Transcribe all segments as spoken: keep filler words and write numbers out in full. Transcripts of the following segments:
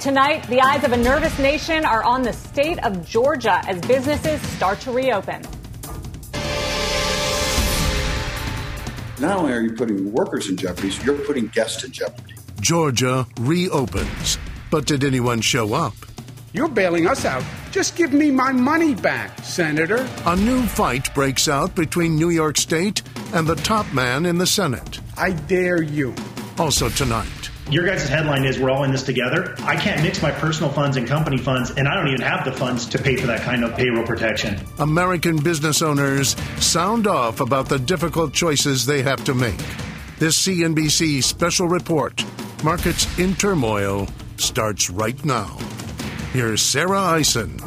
Tonight, the eyes of a nervous nation are on the state of Georgia as businesses start to reopen. Not only are you putting workers in jeopardy, so you're putting guests in jeopardy. Georgia reopens. But did anyone show up? You're bailing us out. Just give me my money back, Senator. A new fight breaks out between New York State and the top man in the Senate. I dare you. Also tonight. Your guys' headline is, we're all in this together. I can't mix my personal funds and company funds, and I don't even have the funds to pay for that kind of payroll protection. American business owners sound off about the difficult choices they have to make. This C N B C special report, Markets in Turmoil, starts right now. Here's Sarah Eisen.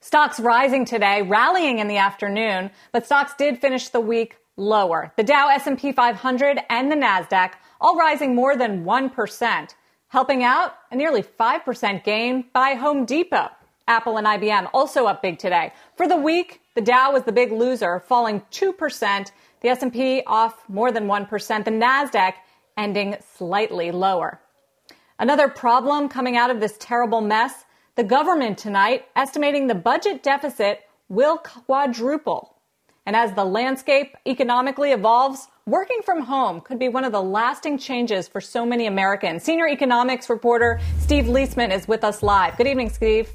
Stocks rising today, rallying in the afternoon, but stocks did finish the week lower. The Dow, S and P five hundred, and the Nasdaq all rising more than one percent. Helping out, a nearly five percent gain by Home Depot. Apple and I B M also up big today. For the week, the Dow was the big loser, falling two percent. The S and P off more than one percent. The Nasdaq ending slightly lower. Another problem coming out of this terrible mess, the government tonight estimating the budget deficit will quadruple. And as the landscape economically evolves, working from home could be one of the lasting changes for so many Americans. Senior economics reporter Steve Leisman is with us live. Good evening, Steve.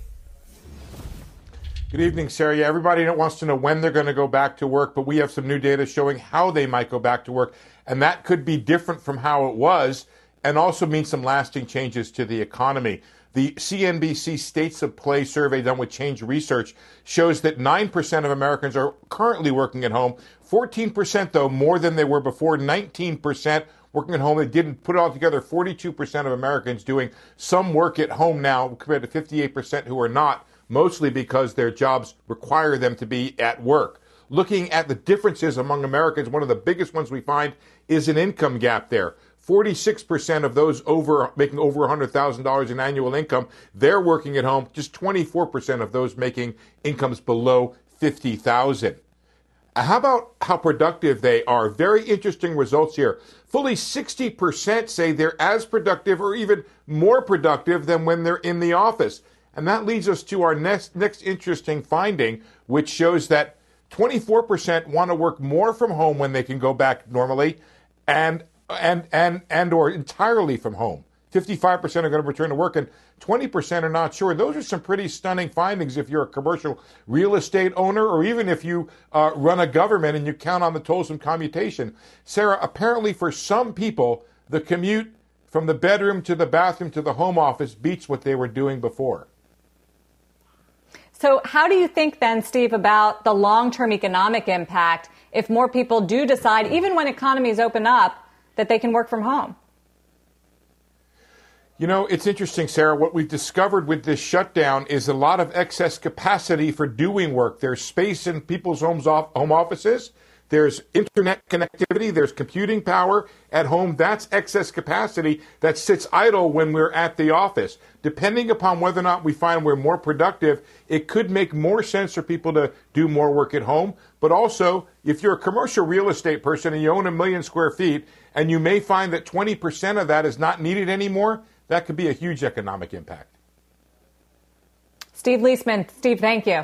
Good evening, Sarah. Yeah, everybody wants to know when they're going to go back to work, but we have some new data showing how they might go back to work. And that could be different from how it was and also means some lasting changes to the economy. The C N B C States of Play survey done with Change Research shows that nine percent of Americans are currently working at home, fourteen percent, though, more than they were before, nineteen percent working at home. They didn't put it all together. forty-two percent of Americans doing some work at home now compared to fifty-eight percent who are not, mostly because their jobs require them to be at work. Looking at the differences among Americans, one of the biggest ones we find is an income gap there. forty-six percent of those over making over one hundred thousand dollars in annual income, they're working at home. Just twenty-four percent of those making incomes below fifty thousand dollars. How about how productive they are? Very interesting results here. Fully sixty percent say they're as productive or even more productive than when they're in the office. And that leads us to our next, next interesting finding, which shows that twenty-four percent want to work more from home when they can go back normally and and and and or entirely from home. fifty-five percent are going to return to work and twenty percent are not sure. Those are some pretty stunning findings if you're a commercial real estate owner or even if you uh, run a government and you count on the toilsome commutation. Sarah, apparently for some people, the commute from the bedroom to the bathroom to the home office beats what they were doing before. So how do you think then, Steve, about the long-term economic impact if more people do decide, even when economies open up, that they can work from home? You know, it's interesting, Sarah. What we've discovered with this shutdown is a lot of excess capacity for doing work. There's space in people's homes, off, home offices. There's internet connectivity. There's computing power at home. That's excess capacity that sits idle when we're at the office. Depending upon whether or not we find we're more productive, it could make more sense for people to do more work at home. But also, if you're a commercial real estate person and you own a million square feet, and you may find that twenty percent of that is not needed anymore, that could be a huge economic impact. Steve Leisman. Steve, thank you.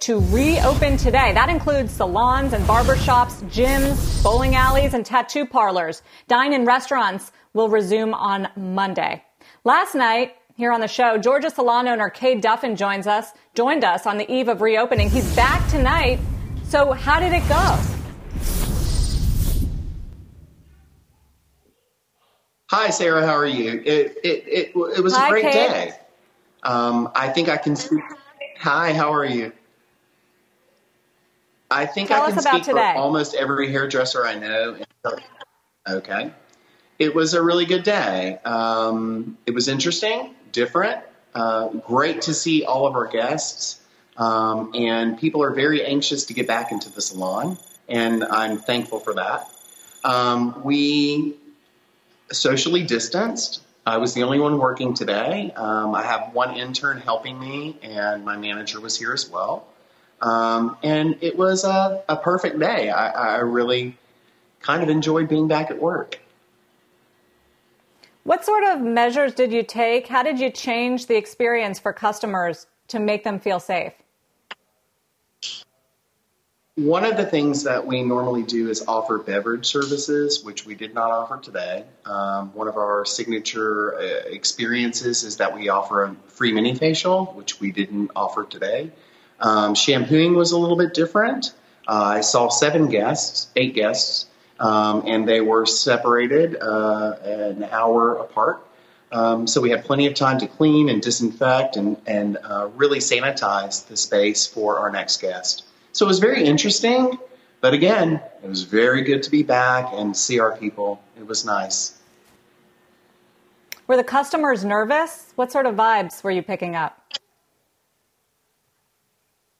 To reopen today. That includes salons and barbershops, gyms, bowling alleys, and tattoo parlors. Dine-in restaurants will resume on Monday. Last night, here on the show, Georgia salon owner Kay Duffin joins us, joined us on the eve of reopening. He's back tonight. So how did it go? Hi, Sarah. How are you? It, it, it, it was Hi, a great Kay. Day. Um, I think I can speak. Hi, how are you? I think Tell I can speak today. For almost every hairdresser I know. Okay. It was a really good day. Um, it was interesting, different, uh, great to see all of our guests. Um, and people are very anxious to get back into the salon, and I'm thankful for that. Um, we socially distanced. I was the only one working today. Um, I have one intern helping me, and my manager was here as well. Um, and it was a, a perfect day. I, I really kind of enjoyed being back at work. What sort of measures did you take? How did you change the experience for customers to make them feel safe? One of the things that we normally do is offer beverage services, which we did not offer today. Um, one of our signature uh, experiences is that we offer a free mini facial, which we didn't offer today. Um, shampooing was a little bit different. Uh, I saw seven guests, eight guests, um, and they were separated uh, an hour apart. Um, so we had plenty of time to clean and disinfect and, and uh, really sanitize the space for our next guest. So it was very interesting, but again, it was very good to be back and see our people. It was nice. Were the customers nervous? What sort of vibes were you picking up?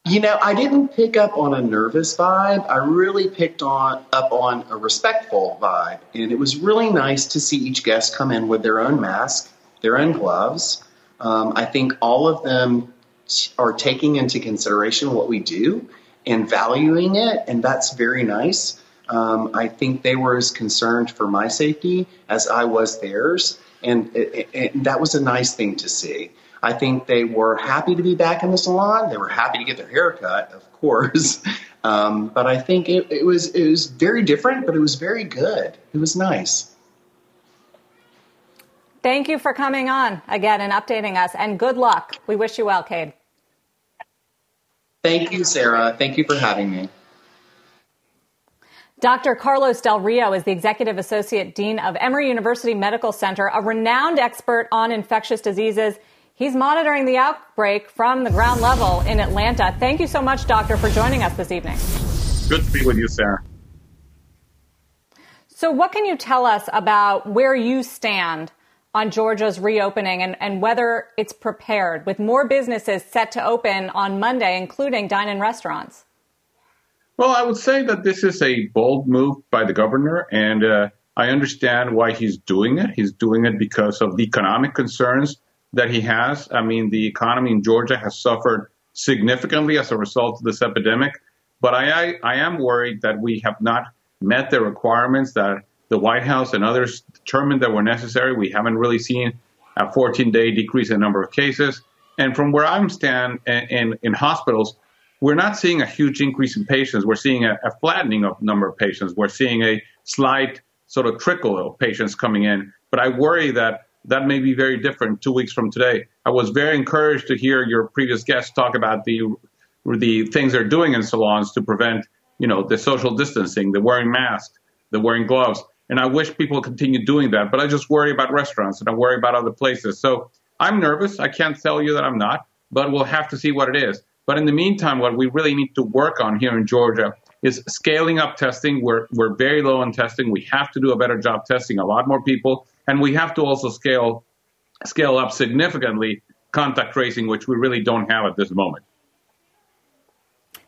You know, I didn't pick up on a nervous vibe. I really picked on up on a respectful vibe. And it was really nice to see each guest come in with their own mask, their own gloves. Um, I think all of them t- are taking into consideration what we do and valuing it. And that's very nice. Um, I think they were as concerned for my safety as I was theirs. And, it, it, and that was a nice thing to see. I think they were happy to be back in the salon. They were happy to get their hair cut, of course. Um, but I think it, it was it was very different, but it was very good. It was nice. Thank you for coming on again and updating us. And good luck. We wish you well, Cade. Thank you, Sarah. Thank you for having me. Doctor Carlos Del Rio is the Executive Associate Dean of Emory University Medical Center, a renowned expert on infectious diseases. He's monitoring the outbreak from the ground level in Atlanta. Thank you so much, doctor, for joining us this evening. Good to be with you, Sarah. So what can you tell us about where you stand on Georgia's reopening and, and whether it's prepared with more businesses set to open on Monday, including dine-in restaurants? Well, I would say that this is a bold move by the governor, and uh, I understand why he's doing it. He's doing it because of the economic concerns that he has. I mean, the economy in Georgia has suffered significantly as a result of this epidemic. But I, I, I am worried that we have not met the requirements that the White House and others determined that were necessary. We haven't really seen a fourteen-day decrease in the number of cases. And from where I'm standing in, in, in hospitals, we're not seeing a huge increase in patients. We're seeing a, a flattening of number of patients. We're seeing a slight sort of trickle of patients coming in. But I worry that that may be very different two weeks from today. I was very encouraged to hear your previous guest talk about the the things they're doing in salons to prevent, you know, the social distancing, the wearing masks, the wearing gloves. And I wish people continue doing that, but I just worry about restaurants and I worry about other places. So I'm nervous. I can't tell you that I'm not, but we'll have to see what it is. But in the meantime, what we really need to work on here in Georgia is scaling up testing. We're, we're very low on testing. We have to do a better job testing a lot more people. And we have to also scale, scale up significantly contact tracing, which we really don't have at this moment.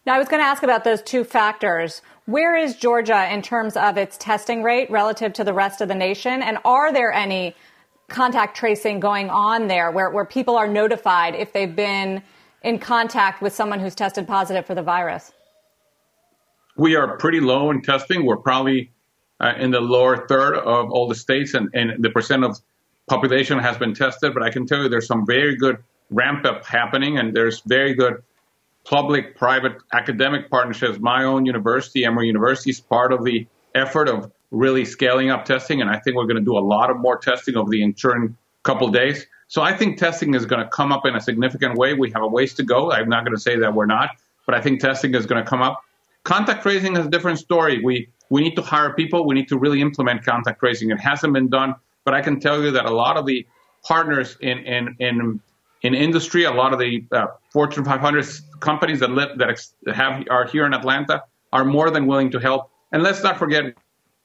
Now, I was going to ask about those two factors. Where is Georgia in terms of its testing rate relative to the rest of the nation? And are there any contact tracing going on there where, where people are notified if they've been in contact with someone who's tested positive for the virus? We are pretty low in testing. We're probably uh, in the lower third of all the states, and, and the percent of population has been tested. But I can tell you there's some very good ramp up happening, and there's very good public, private, academic partnerships. My own university, Emory University, is part of the effort of really scaling up testing. And I think we're going to do a lot of more testing over the ensuing couple of days. So I think testing is going to come up in a significant way. We have a ways to go. I'm not going to say that we're not, but I think testing is going to come up. Contact tracing is a different story. We we need to hire people. We need to really implement contact tracing. It hasn't been done, but I can tell you that a lot of the partners in in in In industry, a lot of the uh, Fortune five hundred companies that live, that ex- have are here in Atlanta are more than willing to help. And let's not forget,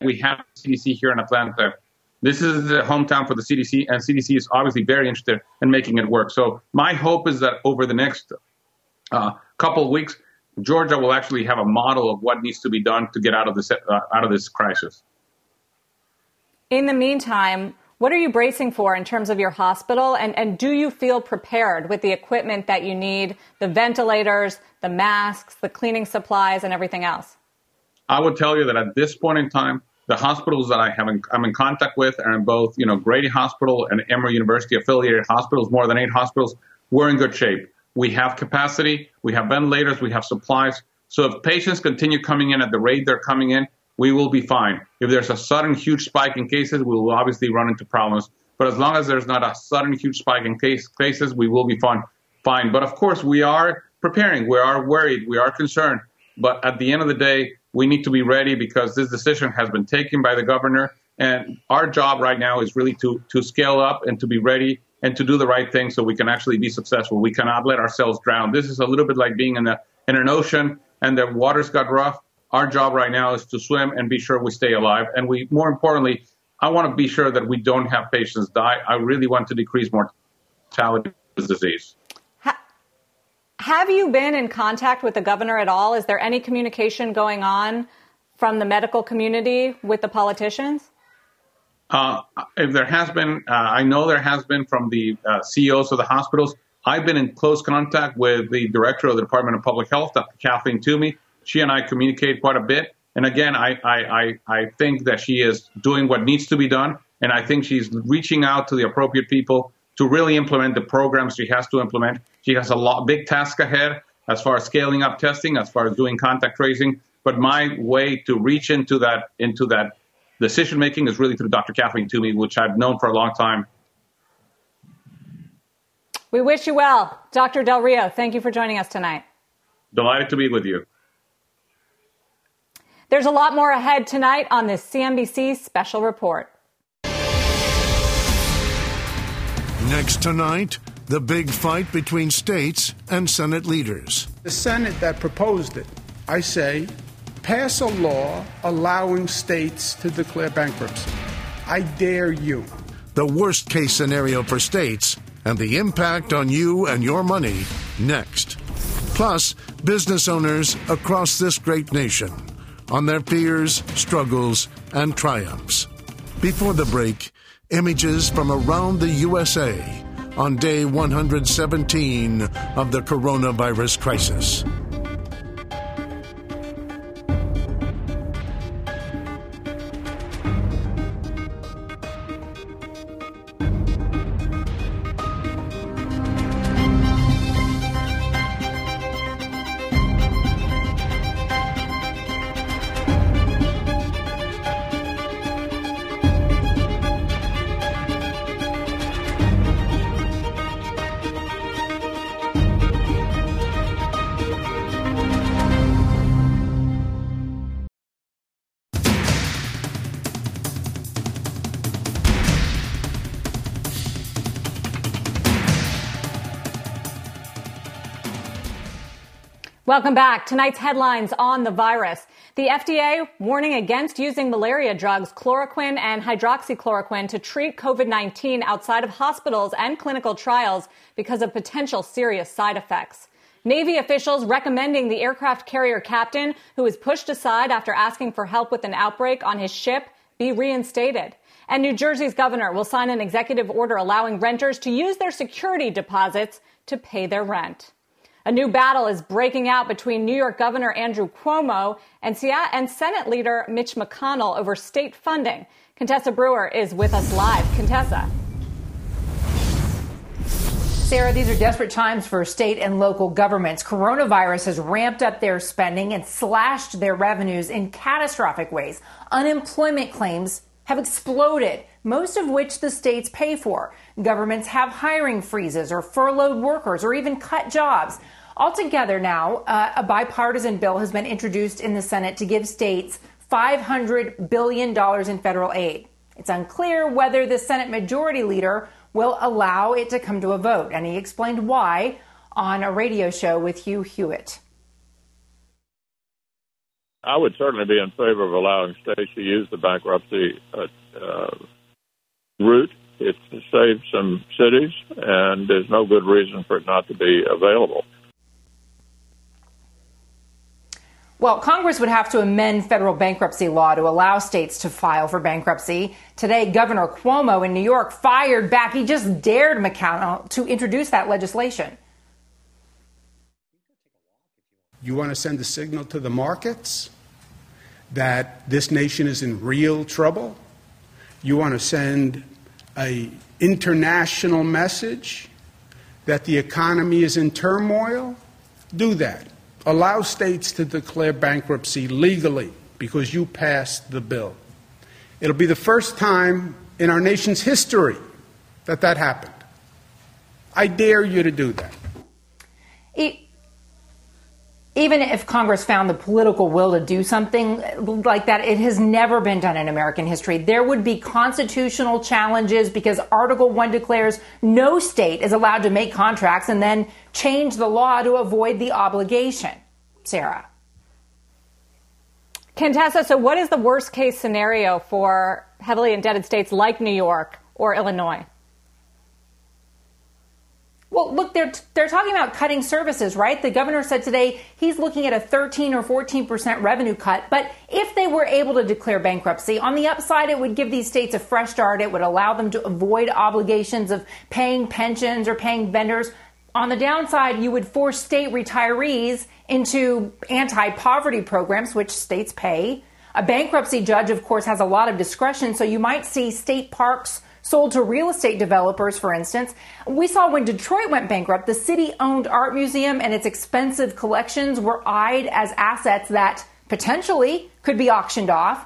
we have C D C here in Atlanta. This is the hometown for the C D C, and C D C is obviously very interested in making it work. So my hope is that over the next uh, couple of weeks, Georgia will actually have a model of what needs to be done to get out of this uh, out of this crisis. In the meantime, what are you bracing for in terms of your hospital? And, and do you feel prepared with the equipment that you need, the ventilators, the masks, the cleaning supplies, and everything else? I would tell you that at this point in time, the hospitals that I have in, I'm in contact with are in both, you know, Grady Hospital and Emory University affiliated hospitals, more than eight hospitals. We're in good shape. We have capacity. We have ventilators. We have supplies. So if patients continue coming in at the rate they're coming in, we will be fine. If there's a sudden huge spike in cases, we will obviously run into problems. But as long as there's not a sudden huge spike in case, cases, we will be fine. Fine. But of course, we are preparing. We are worried. We are concerned. But at the end of the day, we need to be ready because this decision has been taken by the governor. And our job right now is really to, to scale up and to be ready and to do the right thing so we can actually be successful. We cannot let ourselves drown. This is a little bit like being in, a, in an ocean and the waters got rough. Our job right now is to swim and be sure we stay alive. And we, more importantly, I want to be sure that we don't have patients die. I really want to decrease mortality of this disease. Ha- have you been in contact with the governor at all? Is there any communication going on from the medical community with the politicians? Uh, if there has been, uh, I know there has been from the uh, C E Os of the hospitals. I've been in close contact with the director of the Department of Public Health, Doctor Kathleen Toomey. She and I communicate quite a bit. And again, I, I, I, I think that she is doing what needs to be done. And I think she's reaching out to the appropriate people to really implement the programs she has to implement. She has a lot, big task ahead as far as scaling up testing, as far as doing contact tracing. But my way to reach into that, into that decision-making is really through Doctor Kathleen Toomey, which I've known for a long time. We wish you well. Doctor Del Rio, thank you for joining us tonight. Delighted to be with you. There's a lot more ahead tonight on this C N B C special report. Next tonight, the big fight between states and Senate leaders. The Senate that proposed it, I say, pass a law allowing states to declare bankruptcy. I dare you. The worst case scenario for states and the impact on you and your money next. Plus, business owners across this great nation on their fears, struggles, and triumphs. Before the break, images from around the U S A on day one hundred seventeen of the coronavirus crisis. Welcome back. Tonight's headlines on the virus. The F D A warning against using malaria drugs chloroquine and hydroxychloroquine to treat COVID nineteen outside of hospitals and clinical trials because of potential serious side effects. Navy officials recommending the aircraft carrier captain, who was pushed aside after asking for help with an outbreak on his ship, be reinstated. And New Jersey's governor will sign an executive order allowing renters to use their security deposits to pay their rent. A new battle is breaking out between New York Governor Andrew Cuomo and Senate Leader Mitch McConnell over state funding. Contessa Brewer is with us live. Contessa. Sarah, these are desperate times for state and local governments. Coronavirus has ramped up their spending and slashed their revenues in catastrophic ways. Unemployment claims have exploded, most of which the states pay for. Governments have hiring freezes or furloughed workers or even cut jobs. Altogether now, uh, a bipartisan bill has been introduced in the Senate to give states five hundred billion dollars in federal aid. It's unclear whether the Senate Majority Leader will allow it to come to a vote, and he explained why on a radio show with Hugh Hewitt. I would certainly be in favor of allowing states to use the bankruptcy uh, uh, route. It saves some cities, and there's no good reason for it not to be available. Well, Congress would have to amend federal bankruptcy law to allow states to file for bankruptcy. Today, Governor Cuomo in New York fired back. He just dared McConnell to introduce that legislation. You want to send a signal to the markets that this nation is in real trouble? You want to send an international message that the economy is in turmoil? Do that. Allow states to declare bankruptcy legally because you passed the bill. It'll be the first time in our nation's history that that happened. I dare you to do that. It- Even if Congress found the political will to do something like that, it has never been done in American history. There would be constitutional challenges because Article one declares no state is allowed to make contracts and then change the law to avoid the obligation. Sarah. Contessa, so what is the worst case scenario for heavily indebted states like New York or Illinois? Well, look, they're they're talking about cutting services, right? The governor said today he's looking at a thirteen or fourteen percent revenue cut. But if they were able to declare bankruptcy, on the upside, it would give these states a fresh start. It would allow them to avoid obligations of paying pensions or paying vendors. On the downside, you would force state retirees into anti-poverty programs, which states pay. A bankruptcy judge, of course, has a lot of discretion, so you might see state parks sold to real estate developers, for instance. We saw when Detroit went bankrupt, the city-owned art museum and its expensive collections were eyed as assets that potentially could be auctioned off.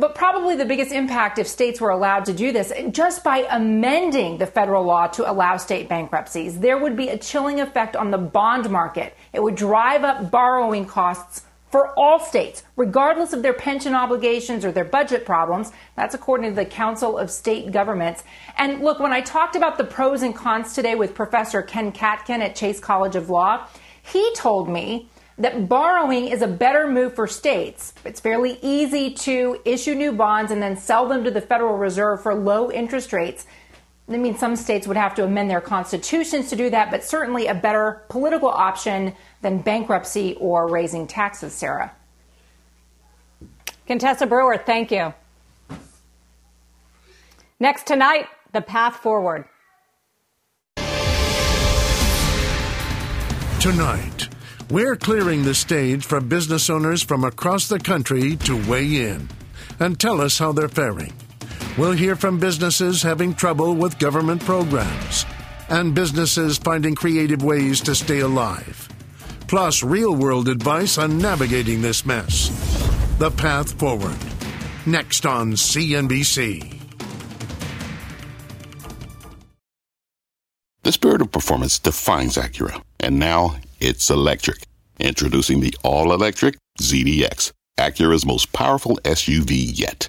But probably the biggest impact if states were allowed to do this, just by amending the federal law to allow state bankruptcies, there would be a chilling effect on the bond market. It would drive up borrowing costs for all states, regardless of their pension obligations or their budget problems. That's according to the Council of State Governments. And look, when I talked about the pros and cons today with Professor Ken Katkin at Chase College of Law, he told me that borrowing is a better move for states. It's fairly easy to issue new bonds and then sell them to the Federal Reserve for low interest rates. I mean, some states would have to amend their constitutions to do that, but certainly a better political option than bankruptcy or raising taxes, Sarah. Contessa Brewer, thank you. Next tonight, the path forward. Tonight, we're clearing the stage for business owners from across the country to weigh in and tell us how they're faring. We'll hear from businesses having trouble with government programs and businesses finding creative ways to stay alive, plus real-world advice on navigating this mess. The Path Forward, next on C N B C. The spirit of performance defines Acura, and now it's electric. Introducing the all-electric Z D X, Acura's most powerful S U V yet.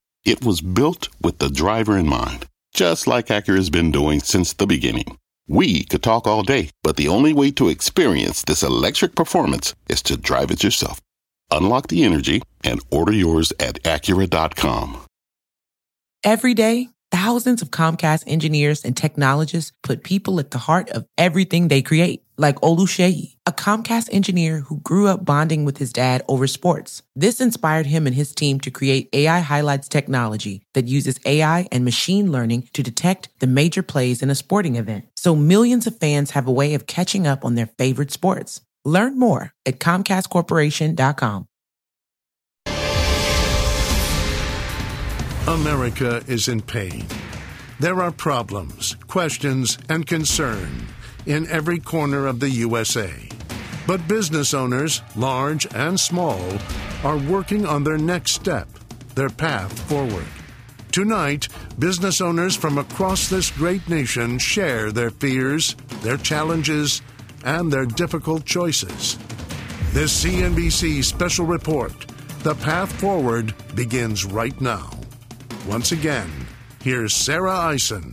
It was built with the driver in mind, just like Acura's been doing since the beginning. We could talk all day, but the only way to experience this electric performance is to drive it yourself. Unlock the energy and order yours at Acura dot com. Every day, thousands of Comcast engineers and technologists put people at the heart of everything they create, like Oluseyi, a Comcast engineer who grew up bonding with his dad over sports. This inspired him and his team to create A I Highlights technology that uses A I and machine learning to detect the major plays in a sporting event, so millions of fans have a way of catching up on their favorite sports. Learn more at Comcast Corporation dot com. America is in pain. There are problems, questions, and concern in every corner of the U S A. But business owners, large and small, are working on their next step, their path forward. Tonight, business owners from across this great nation share their fears, their challenges, and their difficult choices. This C N B C special report, The Path Forward, begins right now. Once again, here's Sarah Eisen.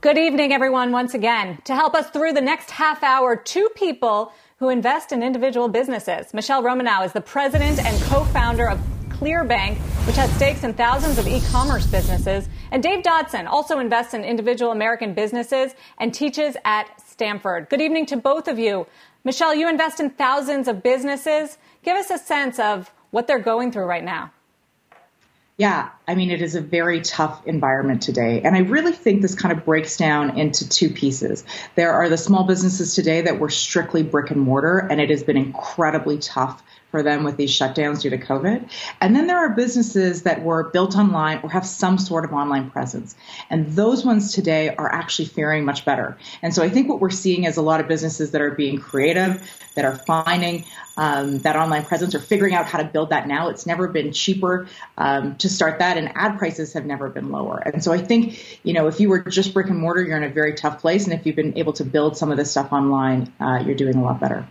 Good evening, everyone, once again. To help us through the next half hour, two people who invest in individual businesses. Michelle Romanow is the president and co-founder of Clearbanc, which has stakes in thousands of e-commerce businesses. And Dave Dodson also invests in individual American businesses and teaches at Stanford. Good evening to both of you. Michelle, you invest in thousands of businesses. Give us a sense of what they're going through right now. Yeah, I mean, it is a very tough environment today. And I really think this kind of breaks down into two pieces. There are the small businesses today that were strictly brick and mortar, and it has been incredibly tough for them with these shutdowns due to COVID. And then there are businesses that were built online or have some sort of online presence. And those ones today are actually faring much better. And so I think what we're seeing is a lot of businesses that are being creative, that are finding um, that online presence or figuring out how to build that now. It's never been cheaper um, to start that, and ad prices have never been lower. And so I think, you know, if you were just brick and mortar, you're in a very tough place. And if you've been able to build some of this stuff online, uh, you're doing a lot better.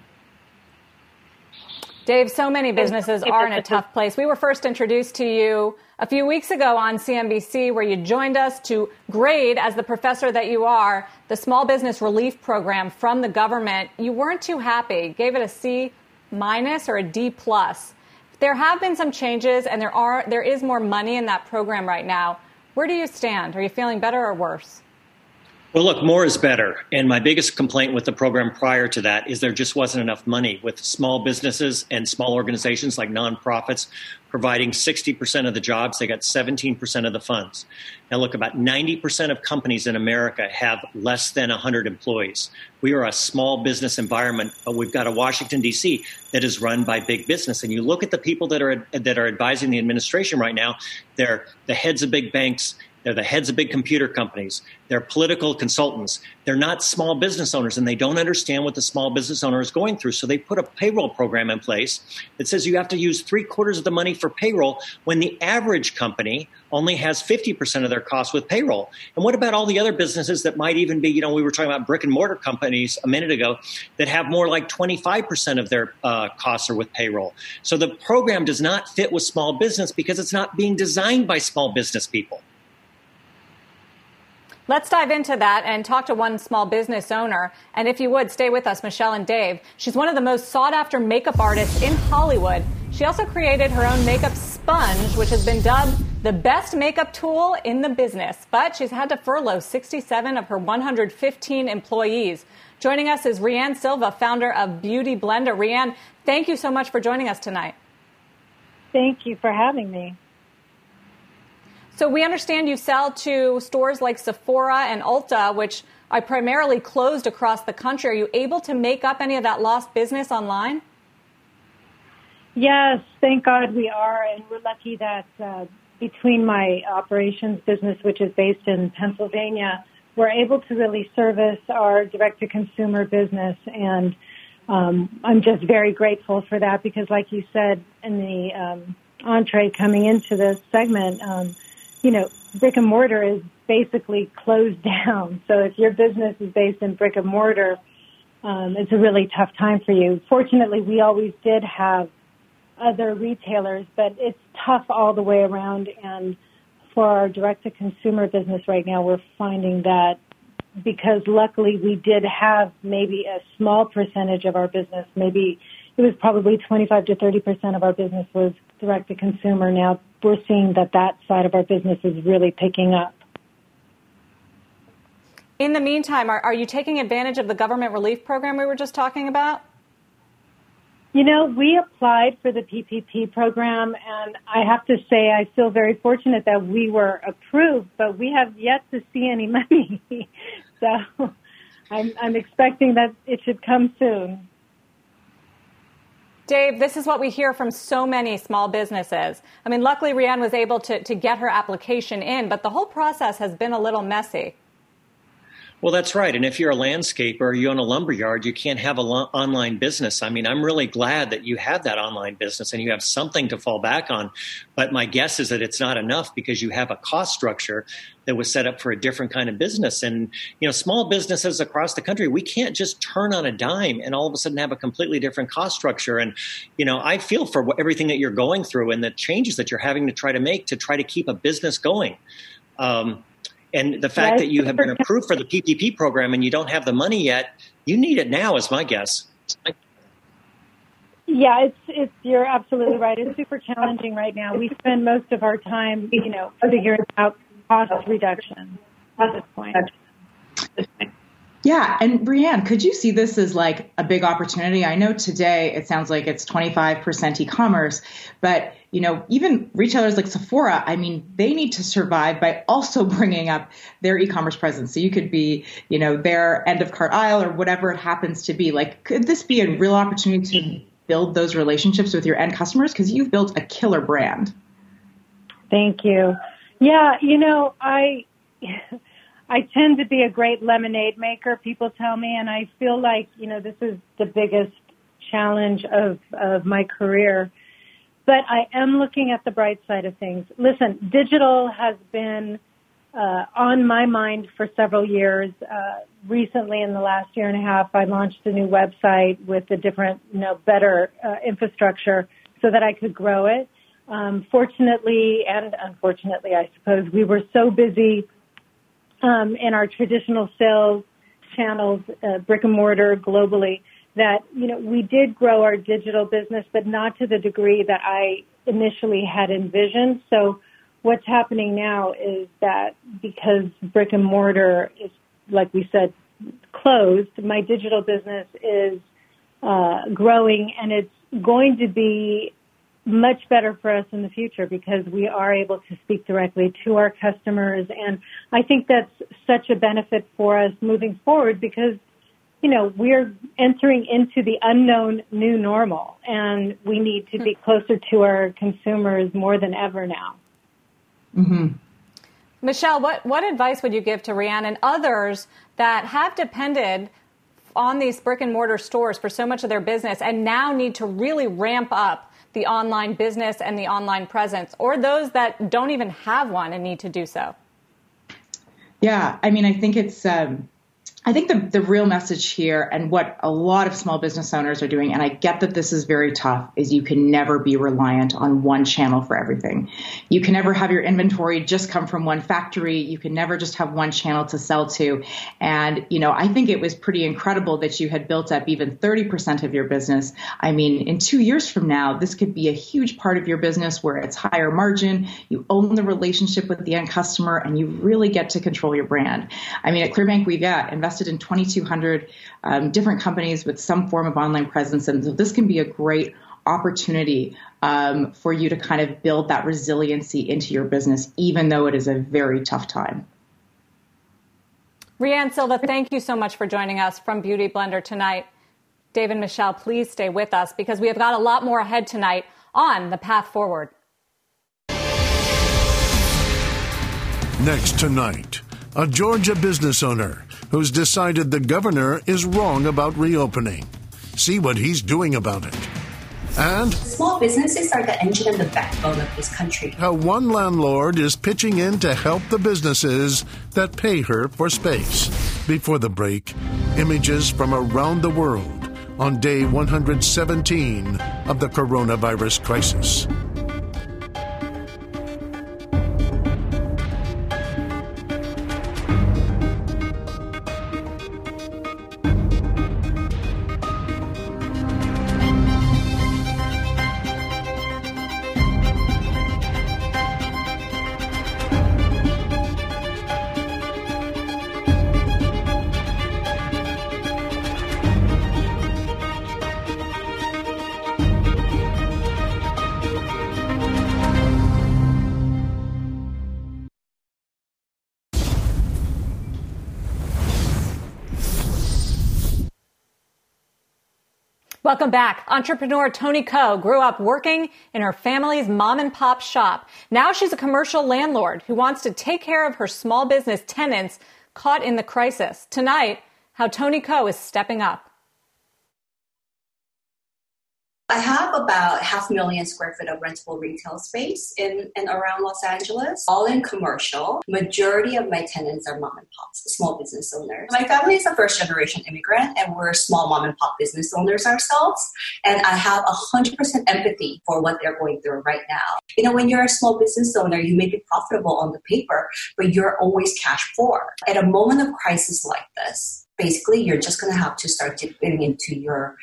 Dave, so many businesses are in a tough place. We were first introduced to you a few weeks ago on C N B C, where you joined us to grade, as the professor that you are, the Small Business Relief Program from the government. You weren't too happy, gave it a C minus or a D plus. There have been some changes, and there are there is more money in that program right now. Where do you stand? Are you feeling better or worse? Well, look, more is better. And my biggest complaint with the program prior to that is there just wasn't enough money, with small businesses and small organizations like nonprofits providing sixty percent of the jobs. They got seventeen percent of the funds. Now, look, about ninety percent of companies in America have less than one hundred employees. We are a small business environment, but we've got a Washington, D C that is run by big business. And you look at the people that are that are advising the administration right now, they're the heads of big banks. They're the heads of big computer companies. They're political consultants. They're not small business owners, and they don't understand what the small business owner is going through. So they put a payroll program in place that says you have to use three quarters of the money for payroll, when the average company only has fifty percent of their costs with payroll. And what about all the other businesses that might even be, you know, we were talking about brick and mortar companies a minute ago that have more like twenty-five percent of their uh, costs are with payroll. So the program does not fit with small business because it's not being designed by small business people. Let's dive into that and talk to one small business owner. And if you would, stay with us, Michelle and Dave. She's one of the most sought-after makeup artists in Hollywood. She also created her own makeup sponge, which has been dubbed the best makeup tool in the business. But she's had to furlough sixty-seven of her one hundred fifteen employees. Joining us is Rea Ann Silva, founder of Beauty Blender. Rea Ann, thank you so much for joining us tonight. Thank you for having me. So we understand you sell to stores like Sephora and Ulta, which are primarily closed across the country. Are you able to make up any of that lost business online? Yes, thank God we are. And we're lucky that uh, between my operations business, which is based in Pennsylvania, we're able to really service our direct-to-consumer business. And um, I'm just very grateful for that because, like you said in the um, entree coming into this segment, um, you know, brick and mortar is basically closed down. So if your business is based in brick and mortar, um, it's a really tough time for you. Fortunately, we always did have other retailers, but it's tough all the way around. And for our direct-to-consumer business right now, we're finding that because luckily we did have maybe a small percentage of our business, maybe it was probably twenty-five to thirty percent of our business was direct-to-consumer. Now we're seeing that that side of our business is really picking up. In the meantime, are, are you taking advantage of the government relief program we were just talking about? You know, we applied for the P P P program, and I have to say I feel very fortunate that we were approved, but we have yet to see any money. So I'm, I'm expecting that it should come soon. Dave, this is what we hear from so many small businesses. I mean, luckily, Rea Ann was able to, to get her application in, but the whole process has been a little messy. Well, that's right. And if you're a landscaper or you own a lumber yard, you can't have an lo- online business. I mean, I'm really glad that you have that online business and you have something to fall back on. But my guess is that it's not enough because you have a cost structure that was set up for a different kind of business. And, you know, small businesses across the country, we can't just turn on a dime and all of a sudden have a completely different cost structure. And, you know, I feel for everything that you're going through and the changes that you're having to try to make to try to keep a business going. Um And the fact that you have been approved for the P P P program and you don't have the money yet, you need it now is my guess. Yeah, it's it's you're absolutely right. It's super challenging right now. We spend most of our time, you know, figuring out cost reduction at this point. Yeah. And Rea Ann, could you see this as like a big opportunity? I know today it sounds like it's twenty-five percent e-commerce, but, you know, even retailers like Sephora, I mean, they need to survive by also bringing up their e-commerce presence. So you could be, you know, their end of cart aisle or whatever it happens to be. Like, could this be a real opportunity to build those relationships with your end customers? Because you've built a killer brand. Thank you. Yeah. You know, I... I tend to be a great lemonade maker, people tell me, and I feel like, you know, this is the biggest challenge of, of my career. But I am looking at the bright side of things. Listen, digital has been uh, on my mind for several years. Uh, recently, in the last year and a half, I launched a new website with a different, you know, better uh, infrastructure so that I could grow it. Um, fortunately, and unfortunately, I suppose, we were so busy Um, in our traditional sales channels, uh, brick and mortar globally, that, you know, we did grow our digital business, but not to the degree that I initially had envisioned. So what's happening now is that because brick and mortar is, like we said, closed, my digital business is uh, growing, and it's going to be much better for us in the future because we are able to speak directly to our customers. And I think that's such a benefit for us moving forward because, you know, we're entering into the unknown new normal and we need to be closer to our consumers more than ever now. Mm-hmm. Michelle, what, what advice would you give to Rea Ann and others that have depended on these brick and mortar stores for so much of their business and now need to really ramp up the online business and the online presence, or those that don't even have one and need to do so? Yeah, I mean, I think it's, um, I think the, the real message here and what a lot of small business owners are doing, and I get that this is very tough, is you can never be reliant on one channel for everything. You can never have your inventory just come from one factory. You can never just have one channel to sell to. And, you know, I think it was pretty incredible that you had built up even thirty percent of your business. I mean, in two years from now, this could be a huge part of your business where it's higher margin, you own the relationship with the end customer, and you really get to control your brand. I mean, at Clearbanc, we got invested in twenty-two hundred um, different companies with some form of online presence. And so this can be a great opportunity um, for you to kind of build that resiliency into your business, even though it is a very tough time. Rea Ann Silva, thank you so much for joining us from Beauty Blender tonight. Dave and Michelle, please stay with us because we have got a lot more ahead tonight on The Path Forward. Next tonight, a Georgia business owner who's decided the governor is wrong about reopening. See what he's doing about it. And small businesses are the engine and the backbone of this country. How one landlord is pitching in to help the businesses that pay her for space. Before the break, images from around the world on day one hundred seventeen of the coronavirus crisis. Welcome back. Entrepreneur Toni Coe grew up working in her family's mom and pop shop. Now she's a commercial landlord who wants to take care of her small business tenants caught in the crisis. Tonight, how Toni Coe is stepping up. I have about half a million square feet of rentable retail space in and around Los Angeles, all in commercial. Majority of my tenants are mom and pops, small business owners. My family is a first-generation immigrant, and we're small mom and pop business owners ourselves. And I have one hundred percent empathy for what they're going through right now. You know, when you're a small business owner, you may be profitable on the paper, but you're always cash poor. At a moment of crisis like this, basically, you're just going to have to start dipping into your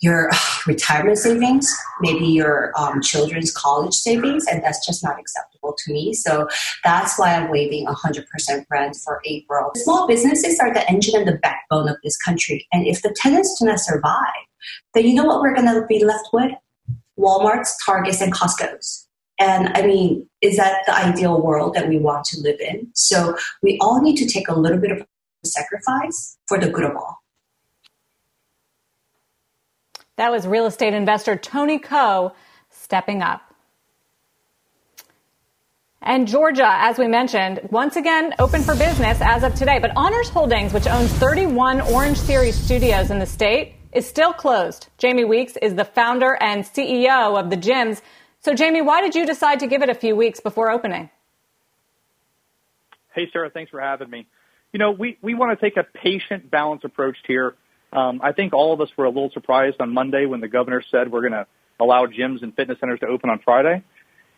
your retirement savings, maybe your um, children's college savings, and that's just not acceptable to me. So that's why I'm waiving one hundred percent rent for April. Small businesses are the engine and the backbone of this country. And if the tenants do not survive, then you know what we're going to be left with? Walmarts, Targets, and Costco's. And I mean, is that the ideal world that we want to live in? So we all need to take a little bit of sacrifice for the good of all. That was real estate investor Toni Coe stepping up. And Georgia, as we mentioned, once again, open for business as of today. But Honors Holdings, which owns thirty-one Orange Theory studios in the state, is still closed. Jamie Weeks is the founder and C E O of the gyms. So, Jamie, why did you decide to give it a few weeks before opening? Hey, Sarah, thanks for having me. You know, we, we want to take a patient, balanced approach here. Um, I think all of us were a little surprised on Monday when the governor said we're going to allow gyms and fitness centers to open on Friday.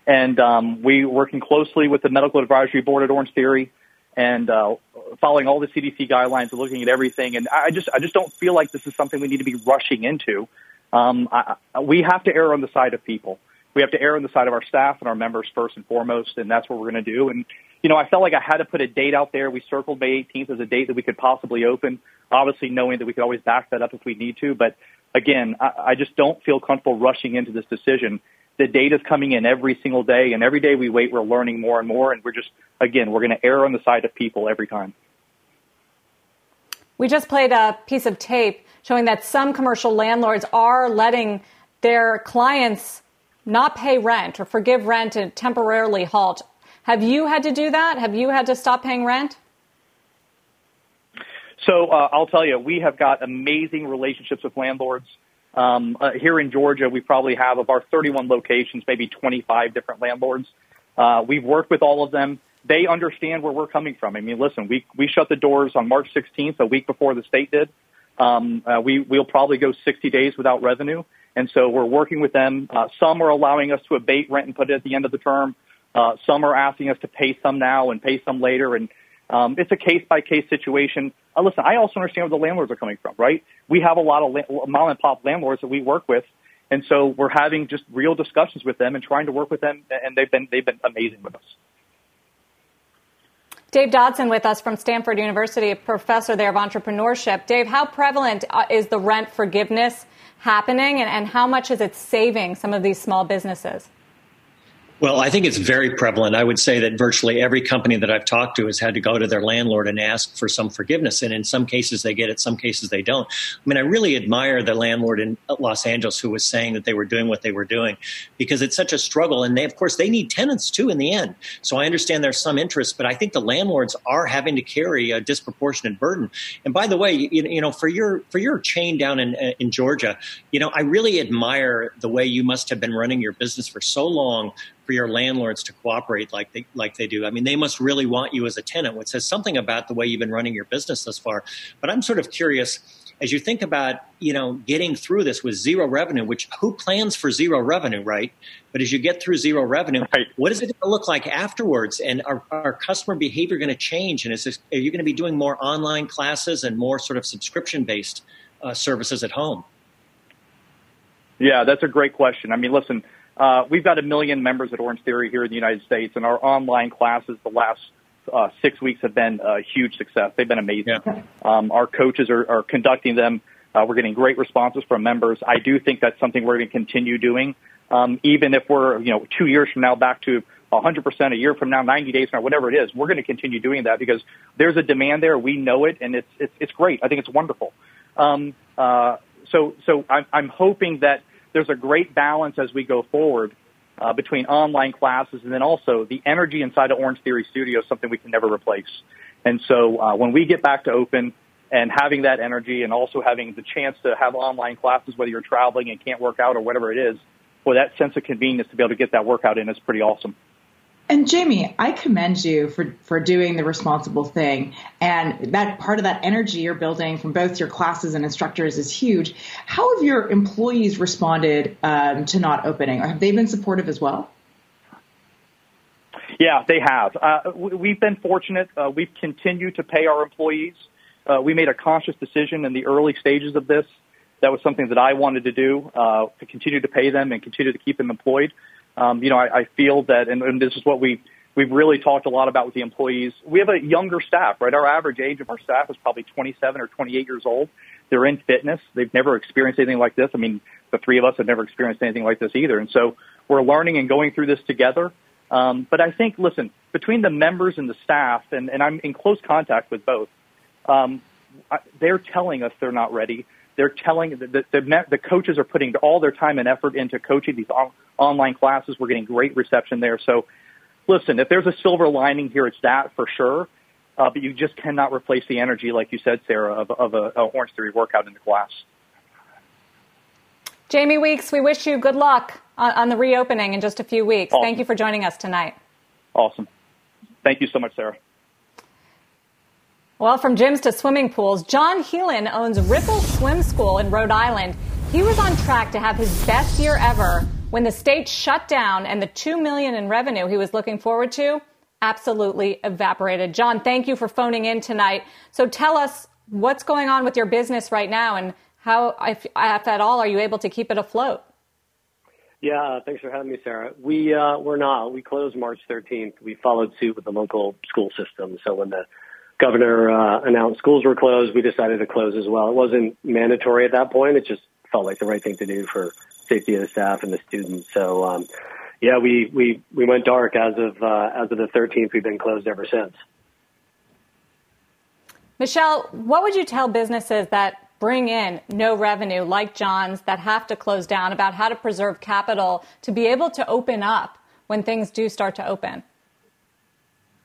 And um, we working closely with the medical advisory board at Orange Theory and uh, following all the C D C guidelines and looking at everything. And I just I just don't feel like this is something we need to be rushing into. Um, I, we have to err on the side of people. We have to err on the side of our staff and our members first and foremost, and that's what we're going to do. And, you know, I felt like I had to put a date out there. We circled May eighteenth as a date that we could possibly open, obviously knowing that we could always back that up if we need to. But, again, I, I just don't feel comfortable rushing into this decision. The data's coming in every single day, and every day we wait, we're learning more and more. And we're just, again, we're going to err on the side of people every time. We just played a piece of tape showing that some commercial landlords are letting their clients not pay rent or forgive rent and temporarily halt. Have you had to do that? Have you had to stop paying rent? So uh, I'll tell you, we have got amazing relationships with landlords. Um, uh, here in Georgia, we probably have of our thirty-one locations, maybe twenty-five different landlords. Uh, we've worked with all of them. They understand where we're coming from. I mean, listen, we, we shut the doors on March sixteenth, a week before the state did. Um, uh, we, we'll probably go sixty days without revenue. And so we're working with them. Uh, some are allowing us to abate rent and put it at the end of the term. Uh, some are asking us to pay some now and pay some later. And um, it's a case-by-case situation. Uh, listen, I also understand where the landlords are coming from, right? We have a lot of la- mom-and-pop landlords that we work with. And so we're having just real discussions with them and trying to work with them. And they've been, they've been amazing with us. Dave Dodson with us from Stanford University, a professor there of entrepreneurship. Dave, how prevalent is the rent forgiveness happening, and, and how much is it saving some of these small businesses? Well, I think it's very prevalent. I would say that virtually every company that I've talked to has had to go to their landlord and ask for some forgiveness. And in some cases they get it, some cases they don't. I mean, I really admire the landlord in Los Angeles who was saying that they were doing what they were doing because it's such a struggle. And they, of course, they need tenants too in the end. So I understand there's some interest, but I think the landlords are having to carry a disproportionate burden. And by the way, you, you know, for your for your chain down in in Georgia, you know, I really admire the way you must have been running your business for so long for your landlords to cooperate like they like they do. I mean, they must really want you as a tenant, which says something about the way you've been running your business thus far. But I'm sort of curious, as you think about, you know, getting through this with zero revenue, which who plans for zero revenue, right? But as you get through zero revenue, right. What is it going to look like afterwards? And are our customer behavior going to change? And is this, are you going to be doing more online classes and more sort of subscription-based uh, services at home? Yeah, that's a great question. I mean, listen, Uh, we've got a million members at Orange Theory here in the United States, and our online classes the last uh, six weeks have been a huge success. They've been amazing. Yeah. Um, our coaches are, are conducting them. Uh, we're getting great responses from members. I do think that's something we're going to continue doing, um, even if we're, you know, two years from now back to one hundred percent, a year from now, ninety days from now, whatever it is. We're going to continue doing that because there's a demand there. We know it, and it's it's, it's great. I think it's wonderful. Um, uh, so so I'm, I'm hoping that there's a great balance as we go forward uh, between online classes and then also the energy inside of Orange Theory Studio is something we can never replace. And so uh, when we get back to open and having that energy and also having the chance to have online classes, whether you're traveling and can't work out or whatever it is, well, that sense of convenience to be able to get that workout in is pretty awesome. And Jamie, I commend you for, for doing the responsible thing. And that part of that energy you're building from both your classes and instructors is huge. How have your employees responded um, to not opening? Or have they been supportive as well? Yeah, they have. Uh, we've been fortunate. Uh, we've continued to pay our employees. Uh, we made a conscious decision in the early stages of this. That was something that I wanted to do, uh, to continue to pay them and continue to keep them employed. Um, you know, I, I feel that, and, and this is what we, we've really talked a lot about with the employees. We have a younger staff, right? Our average age of our staff is probably twenty-seven or twenty-eight years old. They're in fitness. They've never experienced anything like this. I mean, the three of us have never experienced anything like this either. And so we're learning and going through this together. Um, but I think, listen, between the members and the staff, and, and I'm in close contact with both, um, I, they're telling us they're not ready. They're telling the, the, the, the coaches are putting all their time and effort into coaching these on, online classes. We're getting great reception there. So, listen, if there's a silver lining here, it's that for sure. Uh, but you just cannot replace the energy, like you said, Sarah, of, of a, a Orange Theory workout in the class. Jamie Weeks, we wish you good luck on, on the reopening in just a few weeks. Awesome. Thank you for joining us tonight. Awesome. Thank you so much, Sarah. Well, from gyms to swimming pools, John Helan owns Ripple Swim School in Rhode Island. He was on track to have his best year ever when the state shut down and the two million dollars in revenue he was looking forward to absolutely evaporated. John, thank you for phoning in tonight. So tell us what's going on with your business right now and how, if, if at all, are you able to keep it afloat? Yeah, thanks for having me, Sarah. We uh, were not. We closed March thirteenth. We followed suit with the local school system. So when the Governor uh, announced schools were closed, we decided to close as well. It wasn't mandatory at that point. It just felt like the right thing to do for safety of the staff and the students. So, um, yeah, we, we, we went dark as of uh, as of the thirteenth. We've been closed ever since. Michelle, what would you tell businesses that bring in no revenue like John's that have to close down about how to preserve capital to be able to open up when things do start to open?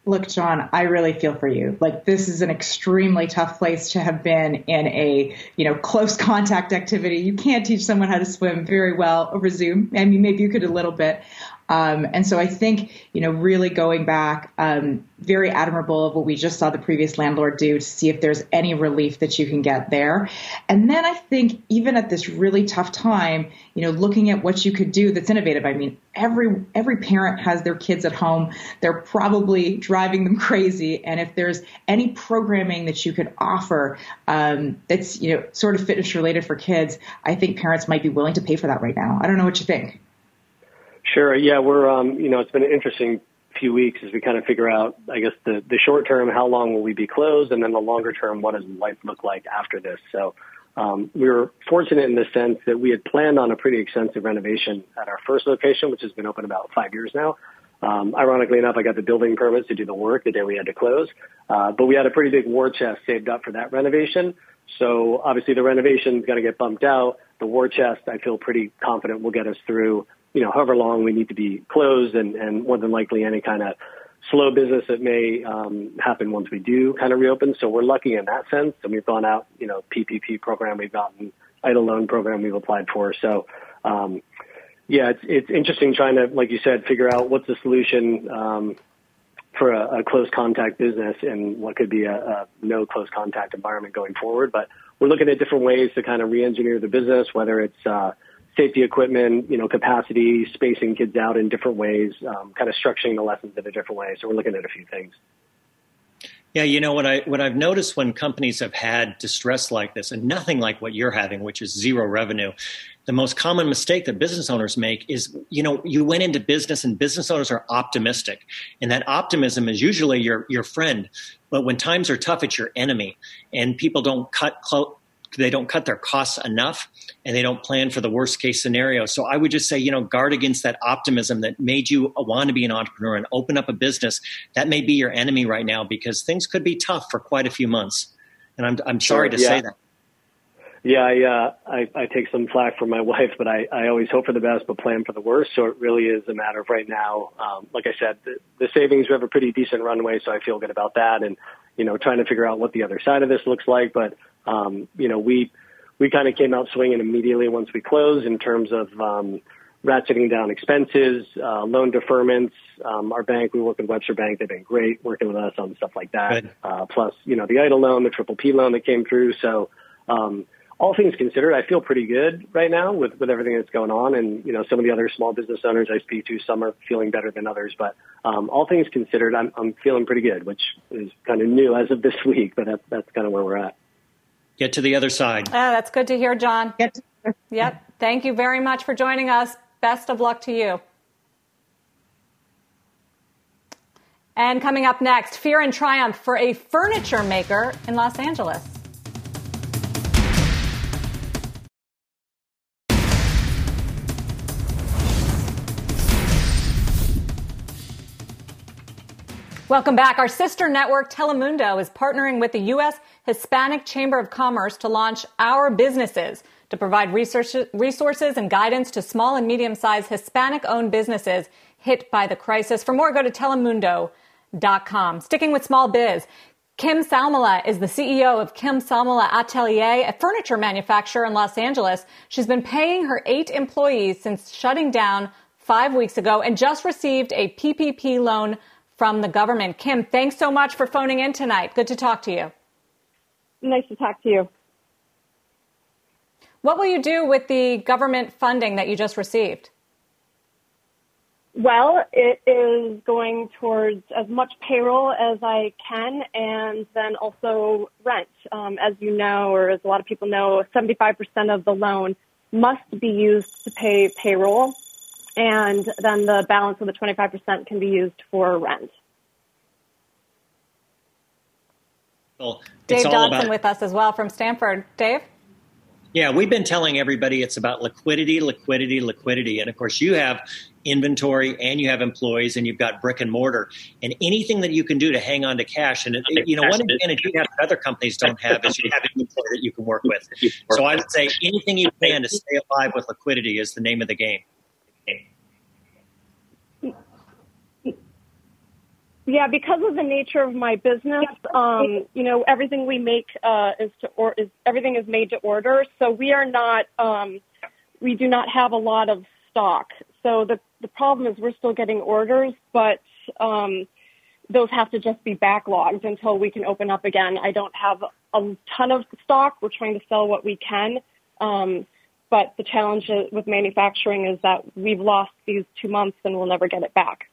Look, John, I really feel for you. Like, this is an extremely tough place to have been in a, you know, close contact activity. You can't teach someone how to swim very well over Zoom. I mean, maybe you could a little bit. Um, and so I think, you know, really going back, um, very admirable of what we just saw the previous landlord do to see if there's any relief that you can get there. And then I think even at this really tough time, you know, looking at what you could do that's innovative. I mean, every every parent has their kids at home. They're probably driving them crazy. And if there's any programming that you could offer um, that's, you know, sort of fitness related for kids, I think parents might be willing to pay for that right now. I don't know what you think. Sure. Yeah, we're, um, you know, it's been an interesting few weeks as we kind of figure out, I guess, the, the short term, how long will we be closed? And then the longer term, what does life look like after this? So Um, we were fortunate in the sense that we had planned on a pretty extensive renovation at our first location, which has been open about five years now. Um, ironically enough, I got the building permits to do the work the day we had to close, uh, but we had a pretty big war chest saved up for that renovation. So obviously the renovation is going to get bumped out. The war chest, I feel pretty confident, will get us through, you know, however long we need to be closed, and, and more than likely any kind of slow business that may um, happen once we do kind of reopen. So we're lucky in that sense. And we've gone out, you know, P P P program we've gotten, idle loan program we've applied for. So, um, yeah, it's it's interesting trying to, like you said, figure out what's the solution um, for a, a close contact business and what could be a, a no close contact environment going forward. But we're looking at different ways to kind of re-engineer the business, whether it's uh, safety equipment, you know, capacity, spacing kids out in different ways, um, kind of structuring the lessons in a different way. So we're looking at a few things. Yeah, you know, what, I, what I've noticed when companies have had distress like this, and nothing like what you're having, which is zero revenue, the most common mistake that business owners make is, you know, you went into business and business owners are optimistic. And that optimism is usually your your friend. But when times are tough, it's your enemy. And people don't cut close. They don't cut their costs enough, and they don't plan for the worst case scenario. So I would just say, you know, guard against that optimism that made you want to be an entrepreneur and open up a business. That may be your enemy right now, because things could be tough for quite a few months. And I'm I'm sorry sure, to yeah. say that. Yeah, I, uh, I, I take some flack from my wife, but I, I always hope for the best but plan for the worst. So it really is a matter of right now. Um, like I said, the, the savings, we have a pretty decent runway, so I feel good about that. And, you know, trying to figure out what the other side of this looks like. But, um, you know, we we kind of came out swinging immediately once we closed in terms of um, ratcheting down expenses, uh, loan deferments. Um, our bank, we work with Webster Bank. They've been great working with us on stuff like that. Right. Uh, plus, you know, the idle loan, the triple P loan that came through. So, um all things considered, I feel pretty good right now with, with everything that's going on. And, you know, some of the other small business owners I speak to, some are feeling better than others. But um, all things considered, I'm, I'm feeling pretty good, which is kind of new as of this week. But that, that's kind of where we're at. Get to the other side. Oh, that's good to hear, John. Get to the other side. Yep. Thank you very much for joining us. Best of luck to you. And coming up next, fear and triumph for a furniture maker in Los Angeles. Welcome back. Our sister network, Telemundo, is partnering with the U S. Hispanic Chamber of Commerce to launch Our Businesses to provide research, resources and guidance to small and medium-sized Hispanic-owned businesses hit by the crisis. For more, go to telemundo dot com. Sticking with small biz, Kim Salmela is the C E O of Kim Salmela Atelier, a furniture manufacturer in Los Angeles. She's been paying her eight employees since shutting down five weeks ago and just received a P P P loan from the government. Kim, thanks so much for phoning in tonight. Good to talk to you. Nice to talk to you. What will you do with the government funding that you just received? Well, it is going towards as much payroll as I can, and then also rent. Um, as you know, or as a lot of people know, seventy-five percent of the loan must be used to pay payroll. And then the balance of the twenty-five percent can be used for rent. Well, Dave Dodson with us as well from Stanford. Dave? Yeah, we've been telling everybody it's about liquidity, liquidity, liquidity. And, of course, you have inventory and you have employees and you've got brick and mortar. And anything that you can do to hang on to cash. And, you know, one advantage you have that other companies don't have is you have inventory that you can work with. So I would say anything you can to stay alive with liquidity is the name of the game. Yeah, because of the nature of my business, um, you know, everything we make uh, is to or is everything is made to order. So we are not, um, we do not have a lot of stock. So the the problem is we're still getting orders, but um, those have to just be backlogged until we can open up again. I don't have a ton of stock. We're trying to sell what we can, um, but the challenge with manufacturing is that we've lost these two months and we'll never get it back.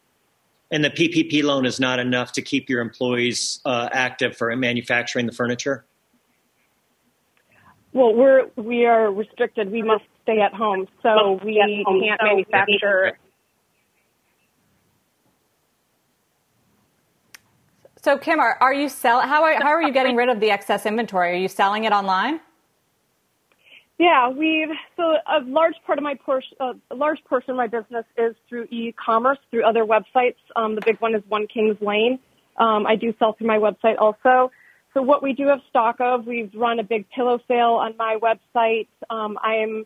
And the P P P loan is not enough to keep your employees uh, active for manufacturing the furniture? Well, we're, we are restricted. We must stay at home, so we home. can't so manufacture. So, Kim, are, are you sell? How are, how are you getting rid of the excess inventory? Are you selling it online? Yeah, we've, so a large part of my portion, uh, a large portion of my business is through e-commerce, through other websites. Um, the big one is One Kings Lane. Um, I do sell through my website also. So what we do have stock of, we've run a big pillow sale on my website. Um, I am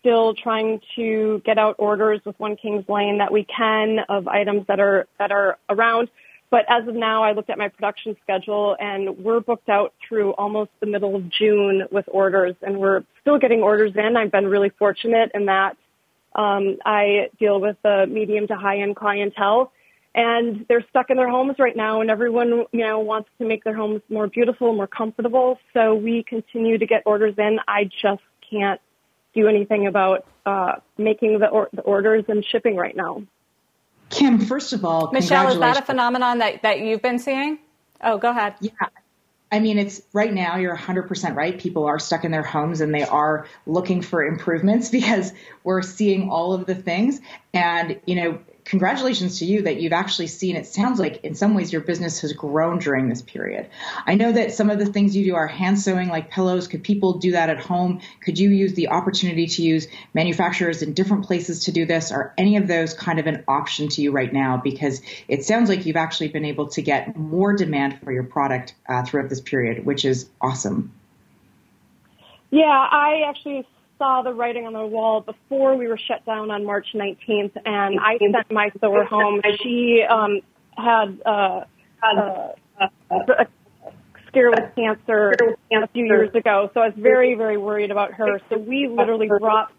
still trying to get out orders with One Kings Lane that we can of items that are, that are around. But as of now, I looked at my production schedule, and we're booked out through almost the middle of June with orders, and we're still getting orders in. I've been really fortunate in that um, I deal with the medium to high-end clientele, and they're stuck in their homes right now, and everyone, you know, wants to make their homes more beautiful, more comfortable. So we continue to get orders in. I just can't do anything about uh, making the, or- the orders and shipping right now. Kim, first of all, Michelle, is that a phenomenon that, that you've been seeing? Oh, go ahead. Yeah. I mean, it's right now, you're one hundred percent right. People are stuck in their homes and they are looking for improvements because we're seeing all of the things. And, you know, congratulations to you that you've actually seen, it sounds like in some ways your business has grown during this period. I know that some of the things you do are hand sewing, like pillows. Could people do that at home? Could you use the opportunity to use manufacturers in different places to do this? Are any of those kind of an option to you right now? Because it sounds like you've actually been able to get more demand for your product uh, throughout this period, which is awesome. Yeah, I actually saw the writing on the wall before we were shut down on March nineteenth, and I sent my sewer home. She um, had uh, uh, a scare with cancer a few years ago, so I was very, very worried about her. So we literally brought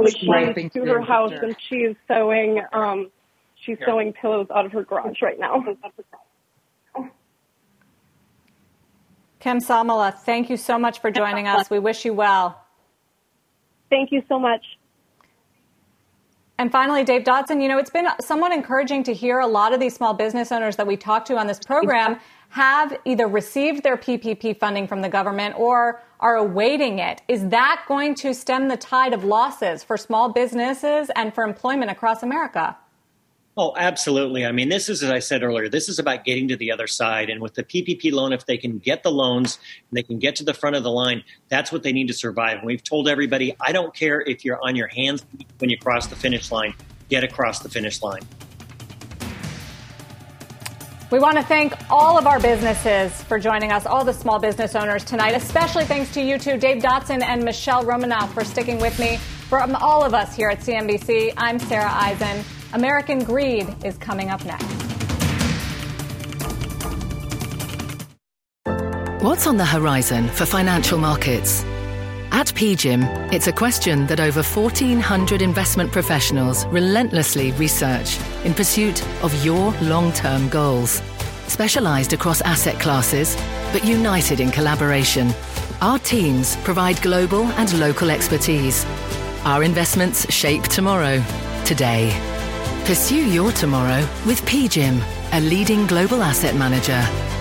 machines to her house, and she's sewing. Um, she's sewing pillows out of her garage right now. Kim Samala, thank you so much for joining us. We wish you well. Thank you so much. And finally, Dave Dodson, you know, it's been somewhat encouraging to hear a lot of these small business owners that we talked to on this program have either received their P P P funding from the government or are awaiting it. Is that going to stem the tide of losses for small businesses and for employment across America? Oh, absolutely. I mean, this is, as I said earlier, this is about getting to the other side. And with the P P P loan, if they can get the loans and they can get to the front of the line, that's what they need to survive. And we've told everybody, I don't care if you're on your hands when you cross the finish line, get across the finish line. We want to thank all of our businesses for joining us, all the small business owners tonight, especially thanks to you two, Dave Dodson and Michelle Romanoff, for sticking with me. From all of us here at C N B C, I'm Sarah Eisen. American Greed is coming up next. What's on the horizon for financial markets? At P G I M, it's a question that over fourteen hundred investment professionals relentlessly research in pursuit of your long-term goals. Specialized across asset classes, but united in collaboration, our teams provide global and local expertise. Our investments shape tomorrow, today. Pursue your tomorrow with P G I M, a leading global asset manager.